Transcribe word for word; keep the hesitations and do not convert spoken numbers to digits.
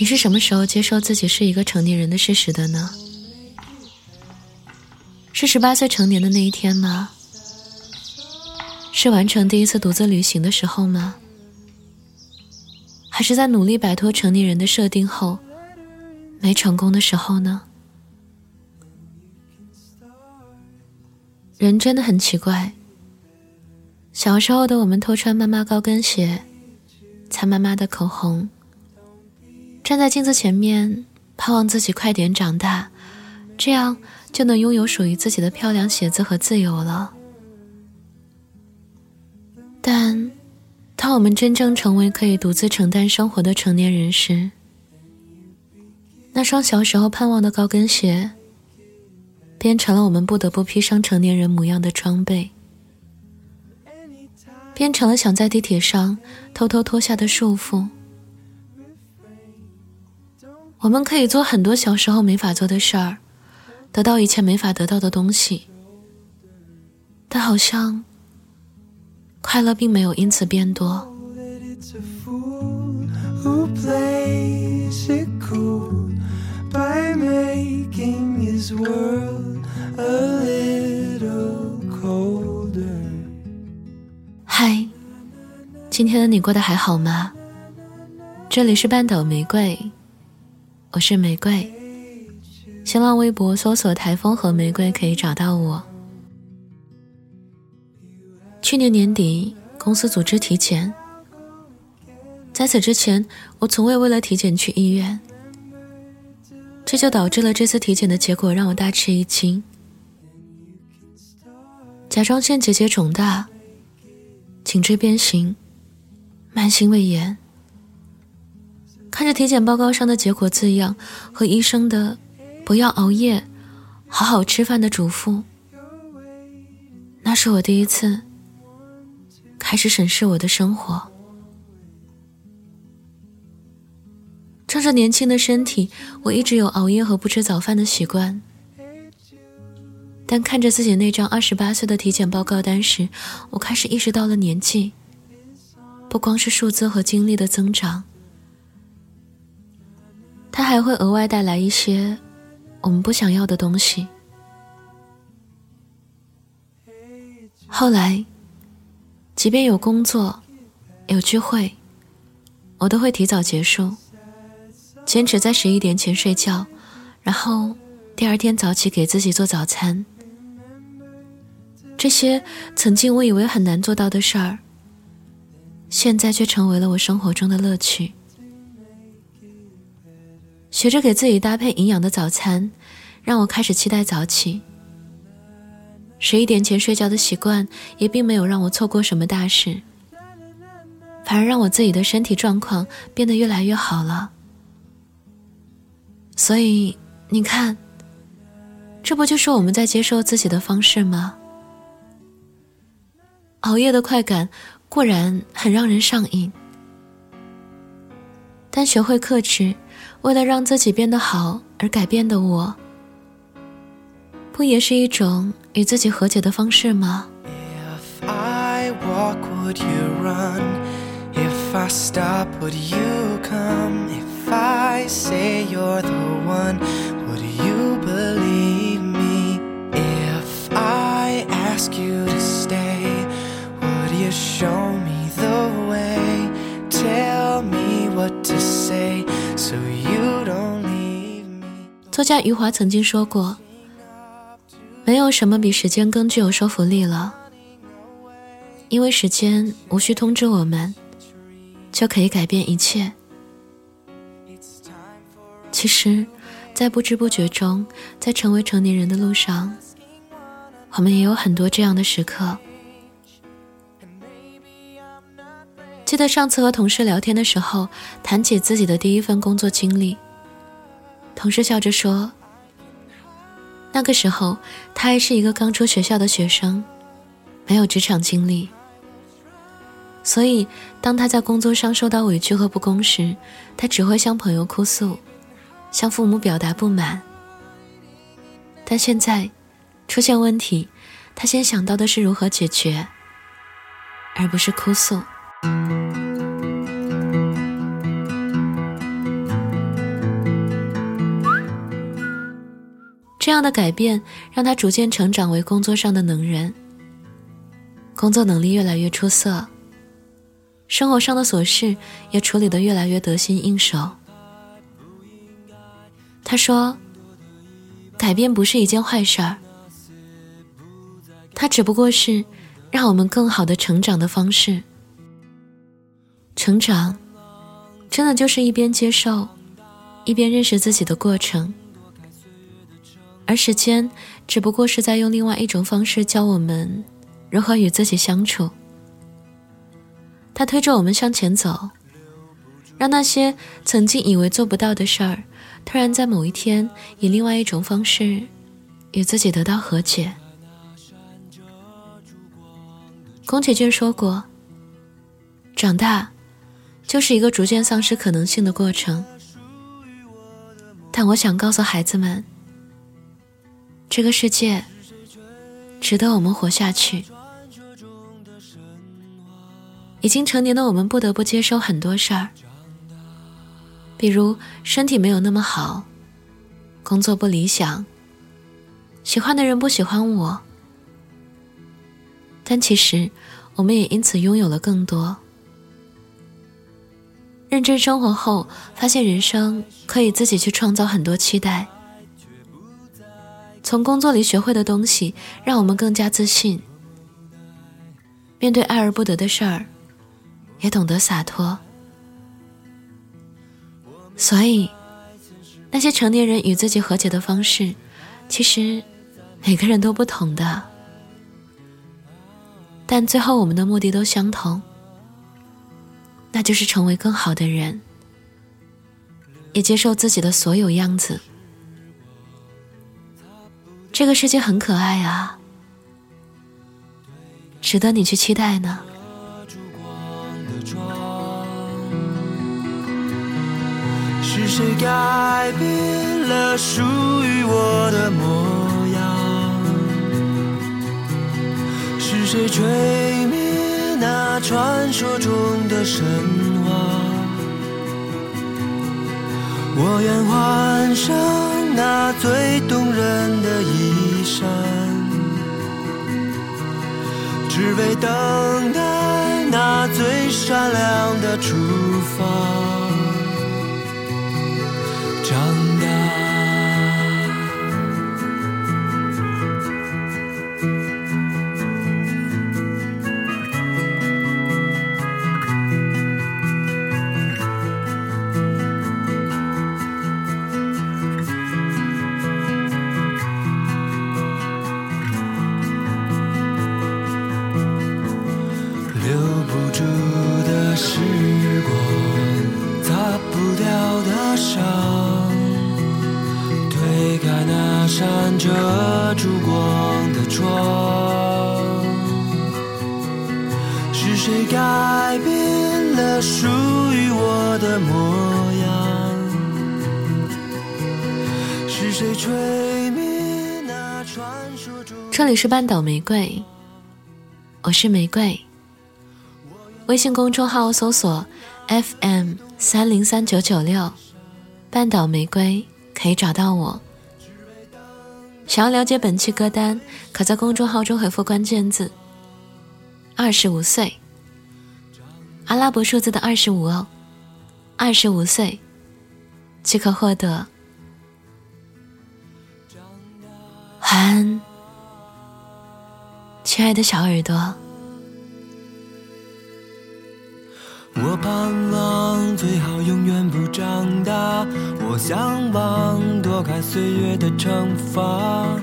你是什么时候接受自己是一个成年人的事实的呢？是十八岁成年的那一天吗？是完成第一次独自旅行的时候吗？还是在努力摆脱成年人的设定后没成功的时候呢？人真的很奇怪，小时候的我们偷穿妈妈高跟鞋，擦妈妈的口红，站在镜子前面盼望自己快点长大，这样就能拥有属于自己的漂亮鞋子和自由了。但当我们真正成为可以独自承担生活的成年人时，那双小时候盼望的高跟鞋变成了我们不得不披上成年人模样的装备，变成了想在地铁上偷偷脱下的束缚。我们可以做很多小时候没法做的事儿，得到一切没法得到的东西，但好像快乐并没有因此变多。嗨，今天的你过得还好吗？这里是半岛玫瑰，我是玫瑰。新浪微博搜索台风和玫瑰可以找到我。去年年底，公司组织体检，在此之前我从未为了体检去医院，这就导致了这次体检的结果让我大吃一惊。甲状腺结节肿大，颈椎变形，慢性胃炎。看着体检报告上的结果字样和医生的不要熬夜好好吃饭的嘱咐，那是我第一次开始审视我的生活。仗着年轻的身体，我一直有熬夜和不吃早饭的习惯，但看着自己那张二十八岁的体检报告单时，我开始意识到了年纪，不光是数字和经历的增长，它还会额外带来一些我们不想要的东西。后来，即便有工作，有聚会，我都会提早结束，坚持在十一点前睡觉，然后第二天早起给自己做早餐。这些曾经我以为很难做到的事儿，现在却成为了我生活中的乐趣。学着给自己搭配营养的早餐，让我开始期待早起。十一点前睡觉的习惯也并没有让我错过什么大事，反而让我自己的身体状况变得越来越好了。所以你看，这不就是我们在接受自己的方式吗？熬夜的快感固然很让人上瘾，但学会克制，为了让自己变得好而改变的我，不也是一种与自己和解的方式吗？ If I walk, would you run? If I stop, would you come? If If I say you're the one, would you believe me? If I ask you to stay, would you show me the way? Tell me what to say, so you don't leave me. 作家余华曾经说过，没有什么比时间更具有说服力了，因为时间无需通知我们，就可以改变一切。其实，在不知不觉中，在成为成年人的路上，我们也有很多这样的时刻。记得上次和同事聊天的时候，谈起自己的第一份工作经历，同事笑着说，那个时候他还是一个刚出学校的学生，没有职场经历，所以当他在工作上受到委屈和不公时，他只会向朋友哭诉，向父母表达不满。但现在出现问题，他先想到的是如何解决，而不是哭诉。这样的改变让他逐渐成长为工作上的能人，工作能力越来越出色，生活上的琐事也处理得越来越得心应手。他说，改变不是一件坏事儿，它只不过是让我们更好的成长的方式。成长真的就是一边接受一边认识自己的过程，而时间只不过是在用另外一种方式教我们如何与自己相处。它推着我们向前走，让那些曾经以为做不到的事儿，突然在某一天以另外一种方式与自己得到和解。宫崎骏说过，长大就是一个逐渐丧失可能性的过程，但我想告诉孩子们，这个世界值得我们活下去。已经成年的我们不得不接受很多事儿，比如身体没有那么好，工作不理想，喜欢的人不喜欢我，但其实我们也因此拥有了更多。认真生活后，发现人生可以自己去创造很多期待，从工作里学会的东西让我们更加自信，面对爱而不得的事儿，也懂得洒脱。所以那些成年人与自己和解的方式，其实每个人都不同的，但最后我们的目的都相同，那就是成为更好的人，也接受自己的所有样子。这个世界很可爱啊，值得你去期待呢。是谁改变了属于我的模样？是谁吹灭那传说中的神话？我愿换上那最动人的衣衫，只为等待那最闪亮的出发。长大，留不住的时光，擦不掉的伤，推开那扇遮住光的窗。是谁改变了属于我的模样？是谁吹灭那传说中。这里是半岛玫瑰，我是玫瑰，微信公众号搜索 F M 三零三九九六，半岛玫瑰可以找到我。想要了解本期歌单，可在公众号中回复关键字二十五岁，阿拉伯数字的二十五哦，二十五岁即可获得。晚安，亲爱的小耳朵。我盼望最好永远不长大，我向往躲开岁月的惩罚。